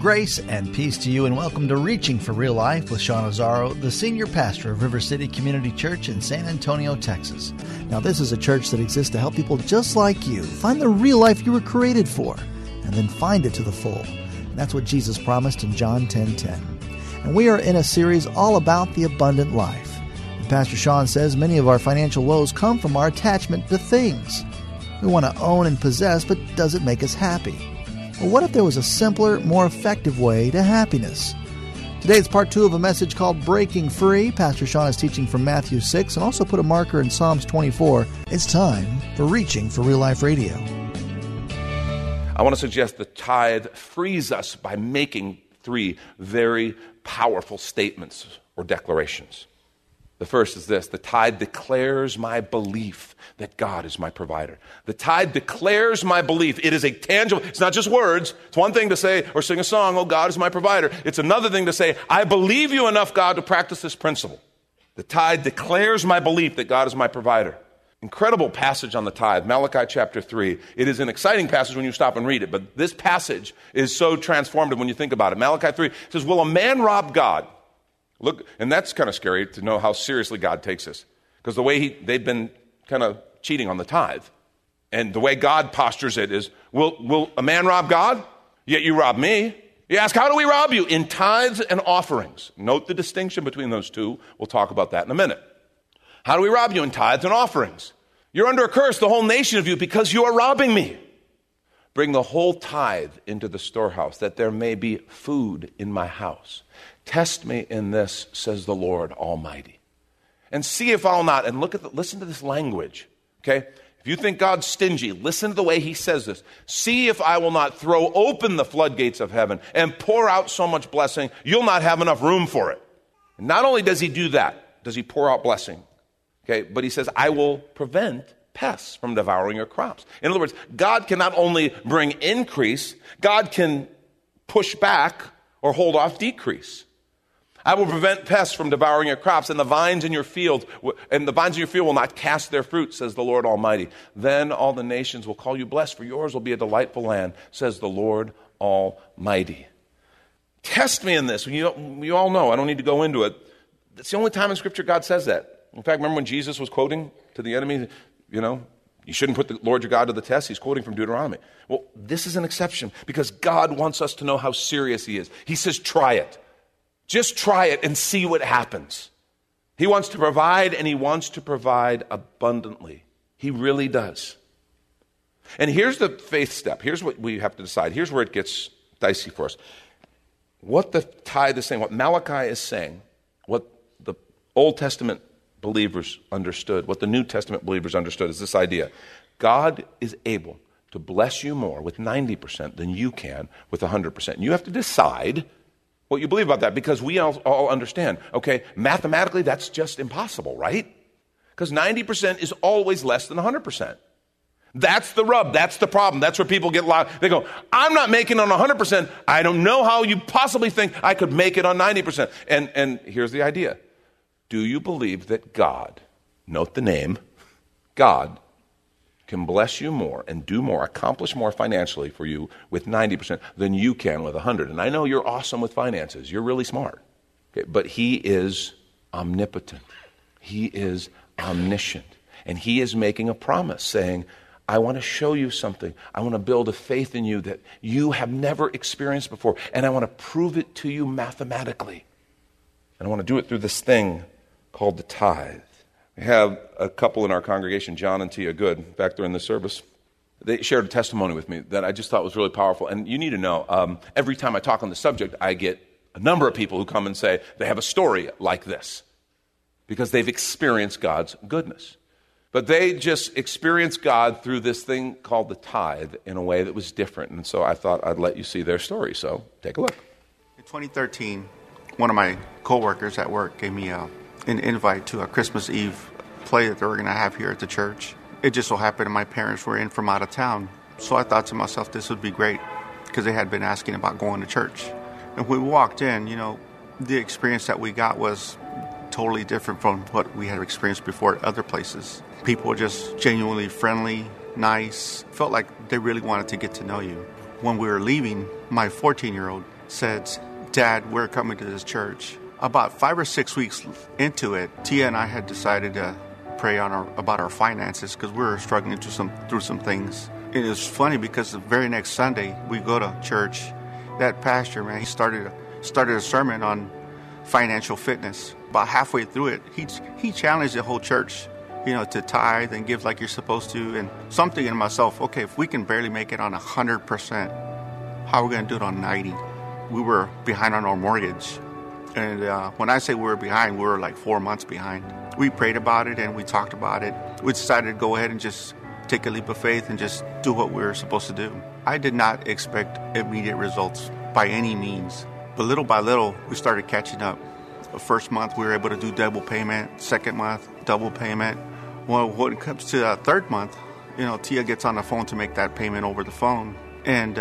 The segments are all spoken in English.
Grace and peace to you, and welcome to Reaching for Real Life with Sean Azaro, the senior pastor of River City Community Church in San Antonio, Texas. Now, this is a church that exists to help people just like you find the real life you were created for, and then find it to the full. And that's what Jesus promised in John 10:10. And we are in a series all about the abundant life. And Pastor Sean says many of our financial woes come from our attachment to things. We want to own and possess, but does it make us happy? But what if there was a simpler, more effective way to happiness? Today is part two of a message called Breaking Free. Pastor Sean is teaching from Matthew 6 and also put a marker in Psalms 24. It's time for Reaching for Real Life Radio. I want to suggest the tithe frees us by making three very powerful statements or declarations. The first is this: the tithe declares my belief that God is my provider. The tithe declares my belief. It is a tangible, it's not just words. It's one thing to say or sing a song, oh, God is my provider. It's another thing to say, I believe you enough, God, to practice this principle. The tithe declares my belief that God is my provider. Incredible passage on the tithe, Malachi chapter 3. It is an exciting passage when you stop and read it, but this passage is so transformative when you think about it. Malachi 3 says, will a man rob God? Look, and that's kind of scary to know how seriously God takes this, because the way they've been kind of cheating on the tithe, and the way God postures it is, will a man rob God? Yet you rob me. You ask, how do we rob you? In tithes and offerings. Note the distinction between those two. We'll talk about that in a minute. How do we rob you? In tithes and offerings. You're under a curse, the whole nation of you, because you are robbing me. Bring the whole tithe into the storehouse, that there may be food in my house. Test me in this, says the Lord Almighty, and see if I'll not. And listen to this language, okay? If you think God's stingy, listen to the way he says this. See if I will not throw open the floodgates of heaven and pour out so much blessing, you'll not have enough room for it. And not only does he do that, does he pour out blessing, okay? But he says, I will prevent pests from devouring your crops. In other words, God can not only bring increase, God can push back or hold off decrease. I will prevent pests from devouring your crops, and the vines in your field will not cast their fruit, says the Lord Almighty. Then all the nations will call you blessed, for yours will be a delightful land, says the Lord Almighty. Test me in this. You all know, I don't need to go into it. It's the only time in Scripture God says that. In fact, remember when Jesus was quoting to the enemy, you shouldn't put the Lord your God to the test. He's quoting from Deuteronomy. Well, this is an exception because God wants us to know how serious he is. He says, try it. Just try it and see what happens. He wants to provide, and he wants to provide abundantly. He really does. And here's the faith step. Here's what we have to decide. Here's where it gets dicey for us. What the tithe is saying, what Malachi is saying, what the Old Testament believers understood, what the New Testament believers understood, is this idea: God is able to bless you more with 90% than you can with 100%. And you have to decide what you believe about that, because we all understand, okay, mathematically that's just impossible, right? Because 90% is always less than 100%. That's the rub. That's the problem. That's where people get lost. They go, I'm not making on 100%. I don't know how you possibly think I could make it on 90%. And here's the idea. Do you believe that God, note the name, God can bless you more and do more, accomplish more financially for you with 90% than you can with 100%? And I know you're awesome with finances. You're really smart. Okay, but he is omnipotent. He is omniscient. And he is making a promise saying, I want to show you something. I want to build a faith in you that you have never experienced before. And I want to prove it to you mathematically. And I want to do it through this thing called the tithe. We have a couple in our congregation, John and Tia Good, back there in the service. They shared a testimony with me that I just thought was really powerful. And you need to know, every time I talk on the subject, I get a number of people who come and say they have a story like this because they've experienced God's goodness. But they just experienced God through this thing called the tithe in a way that was different. And so I thought I'd let you see their story. So take a look. In 2013, one of my coworkers at work gave me an invite to a Christmas Eve play that they were going to have here at the church. It just so happened my parents were in from out of town. So I thought to myself, this would be great, because they had been asking about going to church. And when we walked in, you know, the experience that we got was totally different from what we had experienced before at other places. People were just genuinely friendly, nice, felt like they really wanted to get to know you. When we were leaving, my 14-year-old said, "Dad, we're coming to this church." About 5 or 6 weeks into it, Tia and I had decided to pray on about our finances, because we were struggling through some things. It was funny because the very next Sunday we go to church. That pastor, man, he started a sermon on financial fitness. About halfway through it, he challenged the whole church, you know, to tithe and give like you're supposed to. And something in myself, okay, if we can barely make it on 100%, how are we going to do it on 90? We were behind on our mortgage. And when I say we were behind, we were like 4 months behind. We prayed about it and we talked about it. We decided to go ahead and just take a leap of faith and just do what we were supposed to do. I did not expect immediate results by any means. But little by little, we started catching up. The first month, we were able to do double payment. Second month, double payment. Well, when it comes to that third month, you know, Tia gets on the phone to make that payment over the phone. And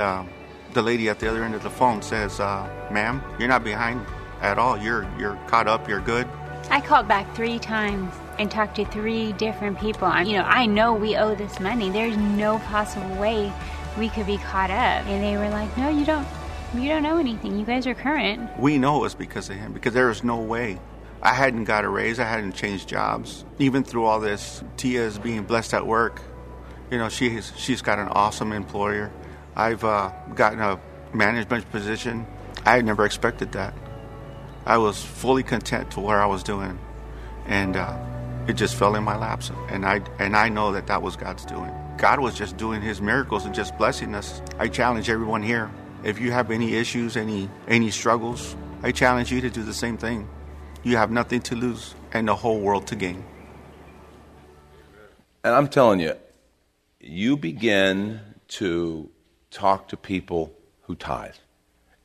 the lady at the other end of the phone says, "Ma'am, you're not behind at all. You're caught up. You're good." I called back 3 times and talked to 3 different people. You know, I know we owe this money. There's no possible way we could be caught up. And they were like, "No, you don't. You don't know anything. You guys are current." We know it was because of him, because there is no way. I hadn't got a raise. I hadn't changed jobs. Even through all this, Tia is being blessed at work. You know, she's got an awesome employer. I've gotten a management position. I had never expected that. I was fully content to where I was doing, and it just fell in my lap. And I know that was God's doing. God was just doing his miracles and just blessing us. I challenge everyone here. If you have any issues, any struggles, I challenge you to do the same thing. You have nothing to lose and the whole world to gain. And I'm telling you, you begin to talk to people who tithe.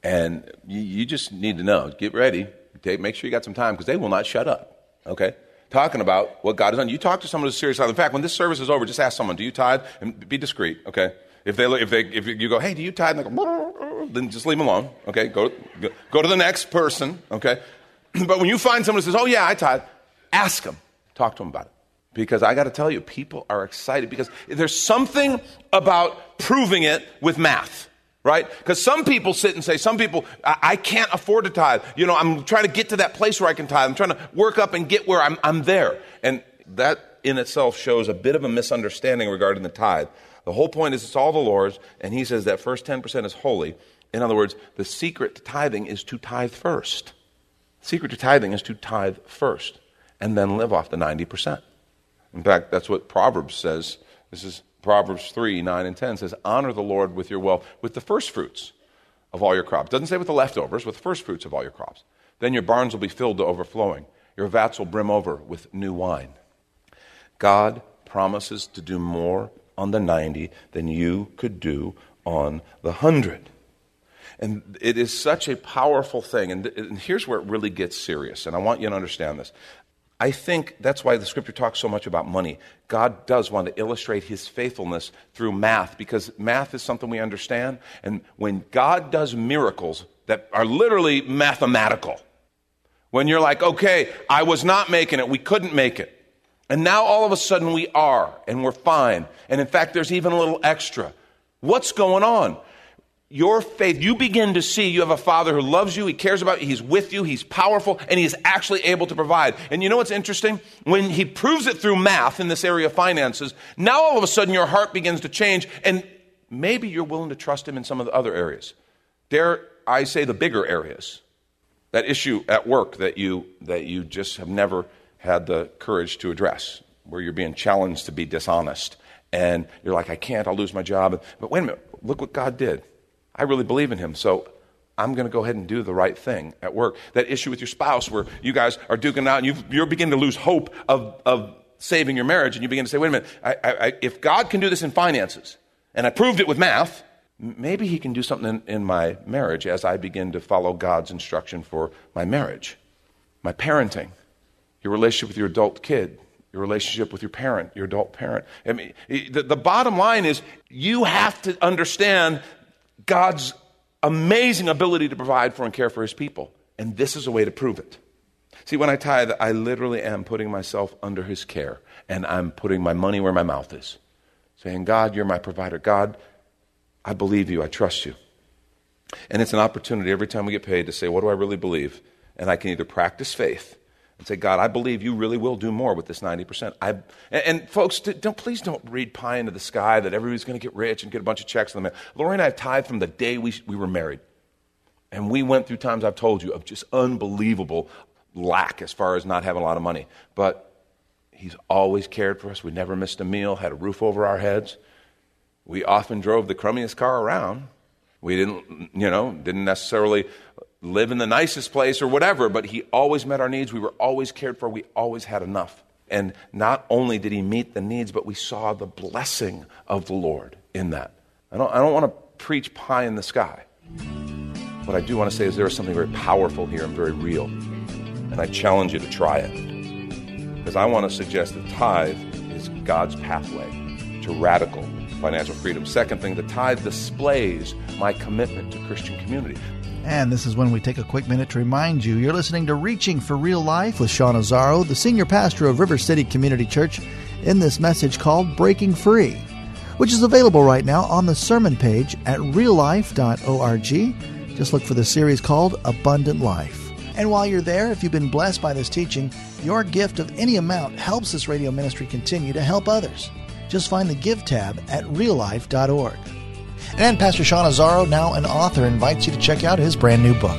And you just need to know, get ready, make sure you got some time, because they will not shut up, okay? Talking about what God has done. You talk to someone who's serious about it. In fact, when this service is over, just ask someone, "Do you tithe?" And be discreet, okay? If you go, "Hey, do you tithe?" And they go, then just leave them alone, okay? Go to the next person, okay? But when you find someone who says, "Oh, yeah, I tithe," ask them. Talk to them about it. Because I got to tell you, people are excited because there's something about proving it with math, right? Because some people sit and say, I can't afford to tithe. You know, I'm trying to get to that place where I can tithe. I'm trying to work up and get where I'm there. And that in itself shows a bit of a misunderstanding regarding the tithe. The whole point is it's all the Lord's, and he says that first 10% is holy. In other words, the secret to tithing is to tithe first. The secret to tithing is to tithe first and then live off the 90%. In fact, that's what Proverbs says. This is Proverbs 3, 9, and 10 says, "Honor the Lord with your wealth, with the first fruits of all your crops." Doesn't say with the leftovers, with the first fruits of all your crops. "Then your barns will be filled to overflowing. Your vats will brim over with new wine." God promises to do more on the 90 than you could do on the 100. And it is such a powerful thing. And here's where it really gets serious. And I want you to understand this. I think that's why the scripture talks so much about money. God does want to illustrate his faithfulness through math, because math is something we understand. And when God does miracles that are literally mathematical, when you're like, okay, I was not making it, we couldn't make it. And now all of a sudden we are, and we're fine. And in fact, there's even a little extra. What's going on? Your faith, you begin to see you have a Father who loves you, he cares about you, he's with you, he's powerful, and he's actually able to provide. And you know what's interesting? When he proves it through math in this area of finances, now all of a sudden your heart begins to change, and maybe you're willing to trust him in some of the other areas. Dare I say the bigger areas. That issue at work that you just have never had the courage to address, where you're being challenged to be dishonest. And you're like, I can't, I'll lose my job. But wait a minute, look what God did. I really believe in him, so I'm going to go ahead and do the right thing at work. That issue with your spouse where you guys are duking out and you're beginning to lose hope of saving your marriage, and you begin to say, wait a minute, if God can do this in finances, and I proved it with math, maybe he can do something in my marriage as I begin to follow God's instruction for my marriage, my parenting, your relationship with your adult kid, your relationship with your parent, your adult parent. I mean, the bottom line is you have to understand God's amazing ability to provide for and care for his people. And this is a way to prove it. See, when I tithe, I literally am putting myself under his care, and I'm putting my money where my mouth is, saying, God, you're my provider. God, I believe you. I trust you. And it's an opportunity every time we get paid to say, what do I really believe? And I can either practice faith and say, God, I believe you really will do more with this 90%. And folks, please don't read pie into the sky that everybody's going to get rich and get a bunch of checks in the mail. Lori and I have tithed from the day we were married. And we went through times, I've told you, of just unbelievable lack as far as not having a lot of money. But he's always cared for us. We never missed a meal, had a roof over our heads. We often drove the crummiest car around. We didn't necessarily live in the nicest place or whatever, but he always met our needs. We were always cared for. We always had enough. And not only did he meet the needs, but we saw the blessing of the Lord in that. I don't want to preach pie in the sky. What I do want to say is there is something very powerful here and very real. And I challenge you to try it. Because I want to suggest that tithe is God's pathway to radical financial freedom. Second thing, the tithe displays my commitment to Christian community. And this is when we take a quick minute to remind you, you're listening to Reaching for Real Life with Sean Azaro, the senior pastor of River City Community Church, in this message called Breaking Free, which is available right now on the sermon page at reallife.org. Just look for the series called Abundant Life. And while you're there, if you've been blessed by this teaching, your gift of any amount helps this radio ministry continue to help others. Just find the Give tab at reallife.org. And Pastor Sean Azaro, now an author, invites you to check out his brand new book.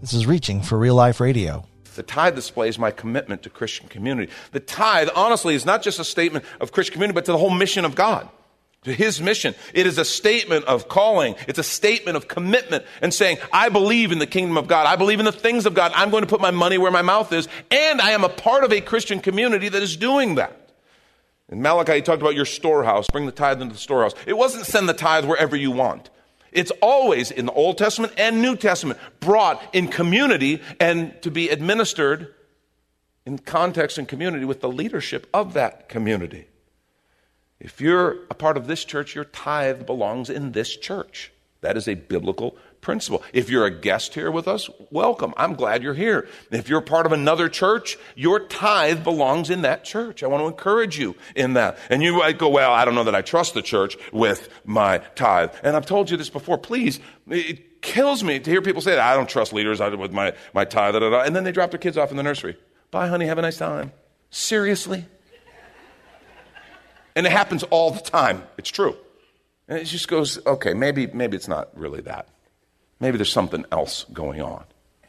This is Reaching for Real Life Radio. The tithe displays my commitment to Christian community. The tithe, honestly, is not just a statement of Christian community, but to the whole mission of God, to his mission. It is a statement of calling. It's a statement of commitment and saying, I believe in the kingdom of God. I believe in the things of God. I'm going to put my money where my mouth is. And I am a part of a Christian community that is doing that. In Malachi, he talked about your storehouse. Bring the tithe into the storehouse. It wasn't send the tithe wherever you want. It's always in the Old Testament and New Testament brought in community and to be administered in context and community with the leadership of that community. If you're a part of this church, your tithe belongs in this church. That is a biblical principle. If you're a guest here with us, welcome. I'm glad you're here. If you're part of another church, your tithe belongs in that church. I want to encourage you in that. And you might go, well, I don't know that I trust the church with my tithe. And I've told you this before. Please, it kills me to hear people say that. I don't trust leaders with my tithe. Da, da, da. And then they drop their kids off in the nursery. Bye, honey. Have a nice time. Seriously? And it happens all the time. It's true. And it just goes, okay, maybe it's not really that. Maybe there's something else going on.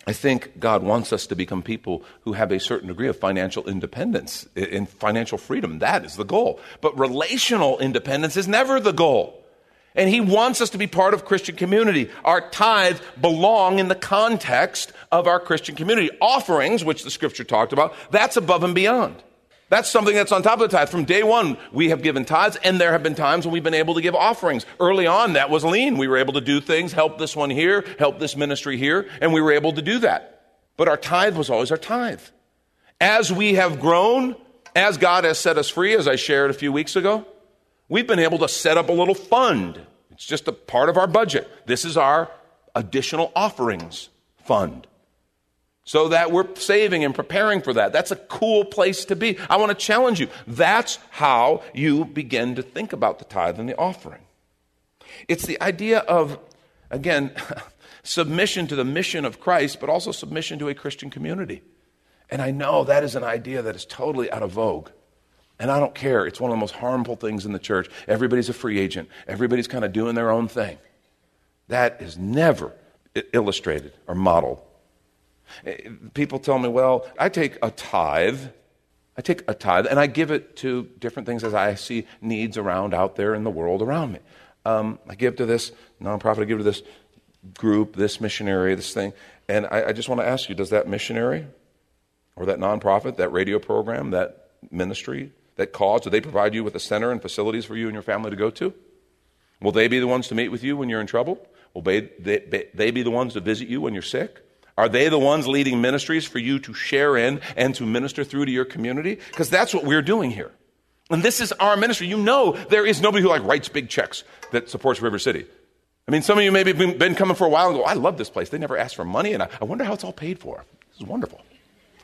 I think God wants us to become people who have a certain degree of financial independence and financial freedom. That is the goal. But relational independence is never the goal. And he wants us to be part of Christian community. Our tithes belong in the context of our Christian community. Offerings, which the Scripture talked about, that's above and beyond. That's something that's on top of the tithe. From day one, we have given tithes, and there have been times when we've been able to give offerings. Early on, that was lean. We were able to do things, help this one here, help this ministry here, and we were able to do that. But our tithe was always our tithe. As we have grown, as God has set us free, as I shared a few weeks ago, we've been able to set up a little fund. It's just a part of our budget. This is our additional offerings fund, so that we're saving and preparing for that. That's a cool place to be. I want to challenge you. That's how you begin to think about the tithe and the offering. It's the idea of, again, submission to the mission of Christ, but also submission to a Christian community. And I know that is an idea that is totally out of vogue. And I don't care. It's one of the most harmful things in the church. Everybody's a free agent. Everybody's kind of doing their own thing. That is never illustrated or modeled. People tell me, well, I take a tithe, and I give it to different things as I see needs around out there in the world around me. I give to this nonprofit, I give to this group, this missionary, this thing. And I just want to ask you, does that missionary or that nonprofit, that radio program, that ministry, that cause, do they provide you with a center and facilities for you and your family to go to? Will they be the ones to meet with you when you're in trouble? Will they be the ones to visit you when you're sick? Are they the ones leading ministries for you to share in and to minister through to your community? Because that's what we're doing here. And this is our ministry. You know there is nobody who writes big checks that supports River City. I mean, some of you maybe have been coming for a while and go, I love this place. They never ask for money, and I wonder how it's all paid for. This is wonderful.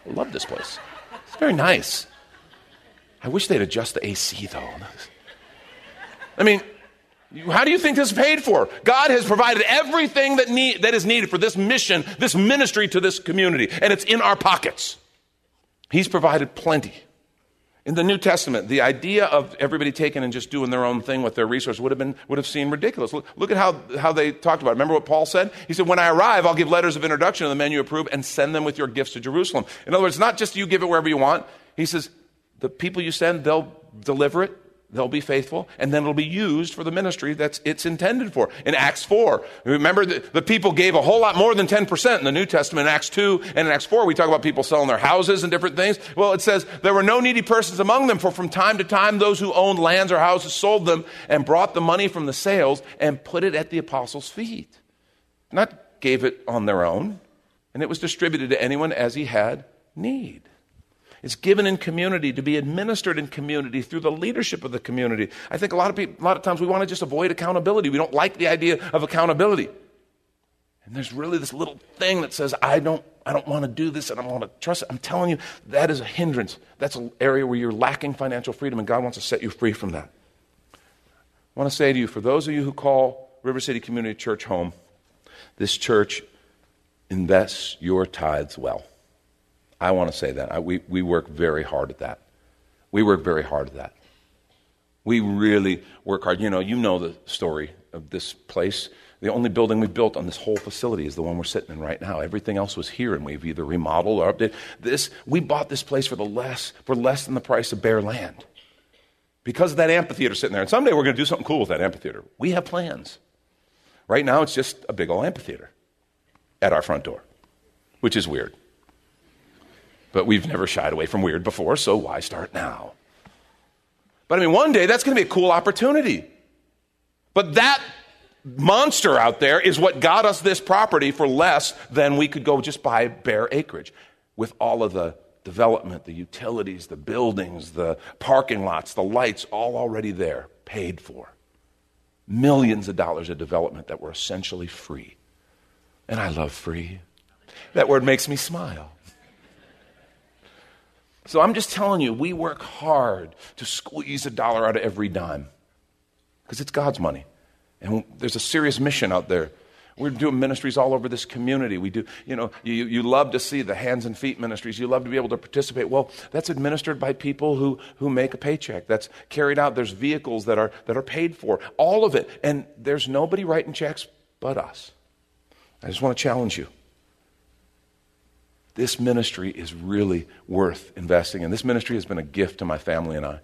I love this place. It's very nice. I wish they'd adjust the AC, though. I mean, how do you think this is paid for? God has provided everything that is needed for this mission, this ministry to this community, and it's in our pockets. He's provided plenty. In the New Testament, the idea of everybody taking and just doing their own thing with their resources would have seemed ridiculous. Look at how they talked about it. Remember what Paul said? He said, when I arrive, I'll give letters of introduction to the men you approve and send them with your gifts to Jerusalem. In other words, not just you give it wherever you want. He says, the people you send, they'll deliver it. They'll be faithful, and then it'll be used for the ministry that it's intended for. In Acts 4, remember the people gave a whole lot more than 10% in the New Testament. In Acts 2 and in Acts 4, we talk about people selling their houses and different things. Well, it says, there were no needy persons among them, for from time to time those who owned lands or houses sold them and brought the money from the sales and put it at the apostles' feet. Not gave it on their own, and it was distributed to anyone as he had need. It's given in community, to be administered in community through the leadership of the community. I think a lot of times we want to just avoid accountability. We don't like the idea of accountability. And there's really this little thing that says, I don't want to do this and I don't want to trust it. I'm telling you, that is a hindrance. That's an area where you're lacking financial freedom, and God wants to set you free from that. I want to say to you, for those of you who call River City Community Church home, this church invests your tithes well. I want to say that. We work very hard at that. We work very hard at that. We really work hard. You know the story of this place. The only building we built on this whole facility is the one we're sitting in right now. Everything else was here, and we've either remodeled or updated. We bought this place for less than the price of bare land because of that amphitheater sitting there. And someday we're going to do something cool with that amphitheater. We have plans. Right now, it's just a big old amphitheater at our front door, which is weird. But we've never shied away from weird before, so why start now? But I mean, one day that's going to be a cool opportunity. But that monster out there is what got us this property for less than we could go just buy bare acreage. With all of the development, the utilities, the buildings, the parking lots, the lights, all already there, paid for. Millions of dollars of development that were essentially free. And I love free. That word makes me smile. So I'm just telling you, we work hard to squeeze a dollar out of every dime because it's God's money. And there's a serious mission out there. We're doing ministries all over this community. We do, you love to see the hands and feet ministries. You love to be able to participate. Well, that's administered by people who make a paycheck. That's carried out. There's vehicles that are paid for, all of it. And there's nobody writing checks but us. I just want to challenge you. This ministry is really worth investing in. This ministry has been a gift to my family and I.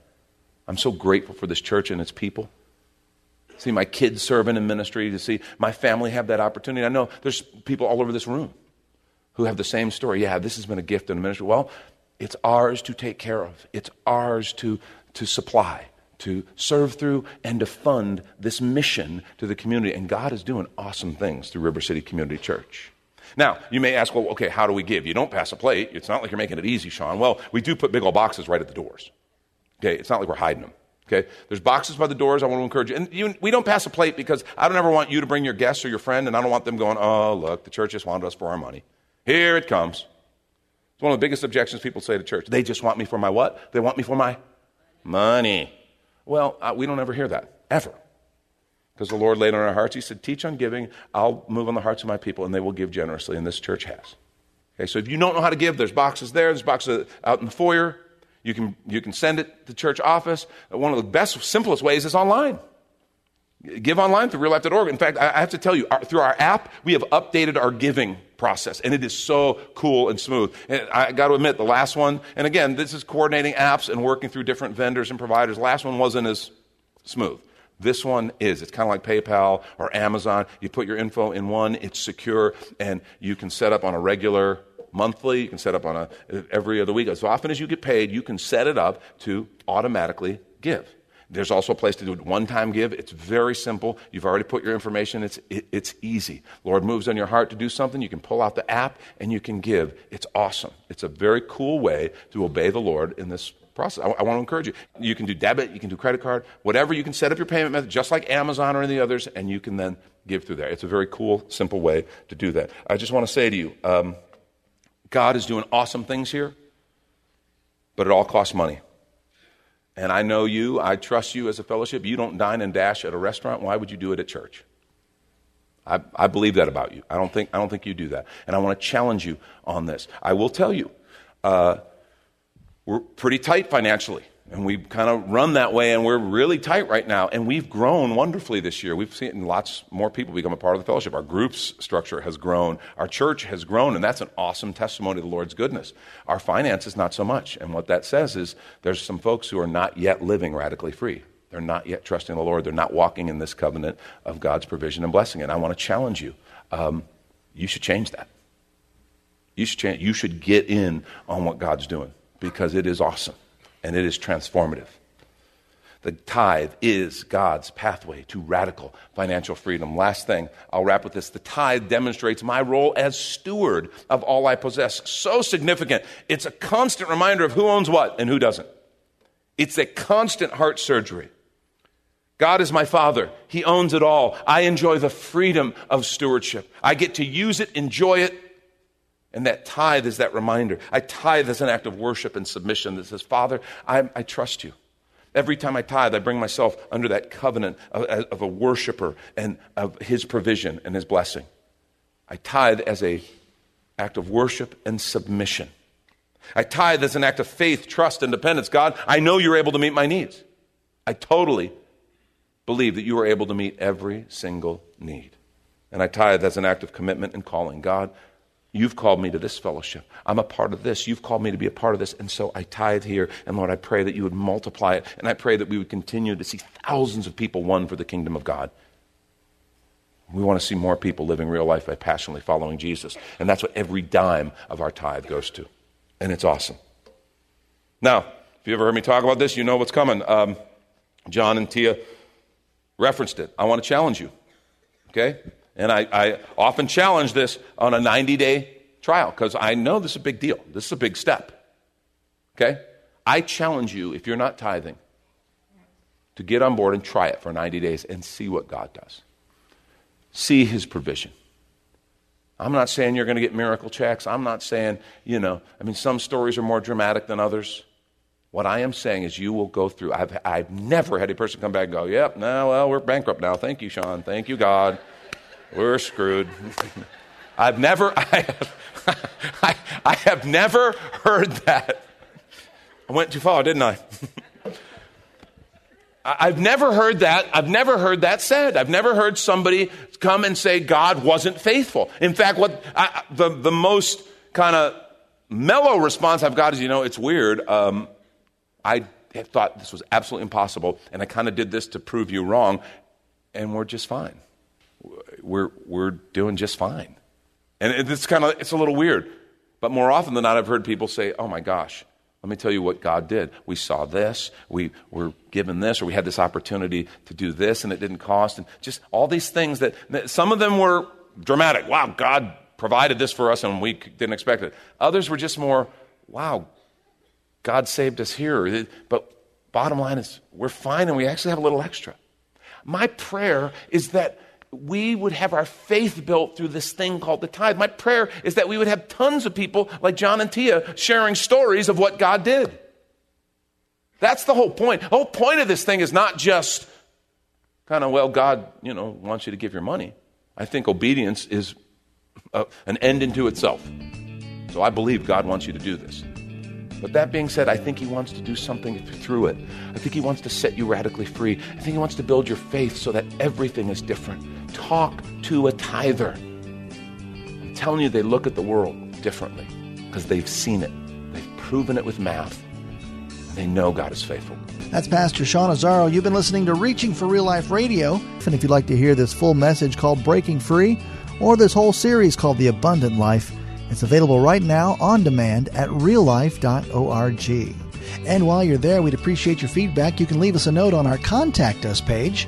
I'm so grateful for this church and its people. See my kids serving in ministry, to see my family have that opportunity. I know there's people all over this room who have the same story. Yeah, this has been a gift in the ministry. Well, it's ours to take care of. It's ours to supply, to serve through, and to fund this mission to the community. And God is doing awesome things through River City Community Church. Now, you may ask, well, okay, how do we give? You don't pass a plate. It's not like you're making it easy, Sean. Well, we do put big old boxes right at the doors. Okay, it's not like we're hiding them. Okay, there's boxes by the doors. I want to encourage you. And we don't pass a plate because I don't ever want you to bring your guests or your friend, and I don't want them going, oh, look, the church just wanted us for our money. Here it comes. It's one of the biggest objections people say to church. They just want me for my what? They want me for my money. Well, we don't ever hear that, ever. Because the Lord laid on our hearts, he said, teach on giving. I'll move on the hearts of my people, and they will give generously, and this church has. Okay, so if you don't know how to give, there's boxes there. There's boxes out in the foyer. You can send it to church office. One of the best, simplest ways is online. Give online through reallife.org. In fact, I have to tell you, through our app, we have updated our giving process, and it is so cool and smooth. And I got to admit, the last one, and again, this is coordinating apps and working through different vendors and providers. The last one wasn't as smooth. This one is. It's kind of like PayPal or Amazon. You put your info in one, it's secure, and you can set up on a regular monthly, you can set up on every other week. As often as you get paid, you can set it up to automatically give. There's also a place to do it. One-time give. It's very simple. You've already put your information. It's easy. Lord moves on your heart to do something. You can pull out the app and you can give. It's awesome. It's a very cool way to obey the Lord in this process. I want to encourage you. You can do debit. You can do credit card. Whatever. You can set up your payment method just like Amazon or any of the others, and you can then give through there. It's a very cool, simple way to do that. I just want to say to you, God is doing awesome things here, but it all costs money. And I know you, I trust you as a fellowship. You don't dine and dash at a restaurant. Why would you do it at church? I believe that about you. I don't think you do that. And I want to challenge you on this. I will tell you, we're pretty tight financially. And we kind of run that way, and we're really tight right now. And we've grown wonderfully this year. We've seen lots more people become a part of the fellowship. Our group's structure has grown. Our church has grown, and that's an awesome testimony of the Lord's goodness. Our finances, not so much. And what that says is there's some folks who are not yet living radically free. They're not yet trusting the Lord. They're not walking in this covenant of God's provision and blessing. And I want to challenge you. You should change that. You should get in on what God's doing because it is awesome. And it is transformative. The tithe is God's pathway to radical financial freedom. Last thing, I'll wrap with this. The tithe demonstrates my role as steward of all I possess. So significant. It's a constant reminder of who owns what and who doesn't. It's a constant heart surgery. God is my Father. He owns it all. I enjoy the freedom of stewardship. I get to use it, enjoy it. And that tithe is that reminder. I tithe as an act of worship and submission that says, Father, I trust you. Every time I tithe, I bring myself under that covenant of a worshiper and of his provision and his blessing. I tithe as an act of worship and submission. I tithe as an act of faith, trust, and dependence. God, I know you're able to meet my needs. I totally believe that you are able to meet every single need. And I tithe as an act of commitment and calling. God, you've called me to this fellowship. I'm a part of this. You've called me to be a part of this. And so I tithe here. And Lord, I pray that you would multiply it. And I pray that we would continue to see thousands of people won for the kingdom of God. We want to see more people living real life by passionately following Jesus. And that's what every dime of our tithe goes to. And it's awesome. Now, if you ever heard me talk about this, you know what's coming. John and Tia referenced it. I want to challenge you. Okay? And I often challenge this on a 90-day trial because I know this is a big deal. This is a big step, okay? I challenge you, if you're not tithing, to get on board and try it for 90 days and see what God does. See his provision. I'm not saying you're going to get miracle checks. I'm not saying, some stories are more dramatic than others. What I am saying is you will go through. I've never had a person come back and go, yep, no, well, we're bankrupt now. Thank you, Sean. Thank you, God. We're screwed. I have never heard that. I went too far, didn't I? I've never heard that. I've never heard that said. I've never heard somebody come and say God wasn't faithful. In fact, the most kind of mellow response I've got is, it's weird. I thought this was absolutely impossible, and I kind of did this to prove you wrong, and we're just fine. We're doing just fine. And it's a little weird. But more often than not, I've heard people say, oh my gosh, let me tell you what God did. We saw this, we were given this, or we had this opportunity to do this, and it didn't cost. And just all these things that some of them were dramatic. Wow, God provided this for us and we didn't expect it. Others were just more, wow, God saved us here. But bottom line is we're fine and we actually have a little extra. My prayer is that we would have our faith built through this thing called the tithe. My prayer is that we would have tons of people like John and Tia sharing stories of what God did. That's the whole point. The whole point of this thing is not just kind of, well, God, you know, wants you to give your money. I think obedience is an end into itself. So I believe God wants you to do this. But that being said, I think he wants to do something through it. I think he wants to set you radically free. I think he wants to build your faith so that everything is different. Talk to a tither. I'm telling you, they look at the world differently because they've seen it. They've proven it with math. They know God is faithful. That's Pastor Sean Azaro. You've been listening to Reaching for Real Life Radio. And if you'd like to hear this full message called Breaking Free or this whole series called The Abundant Life, it's available right now on demand at reallife.org. And while you're there, we'd appreciate your feedback. You can leave us a note on our Contact Us page,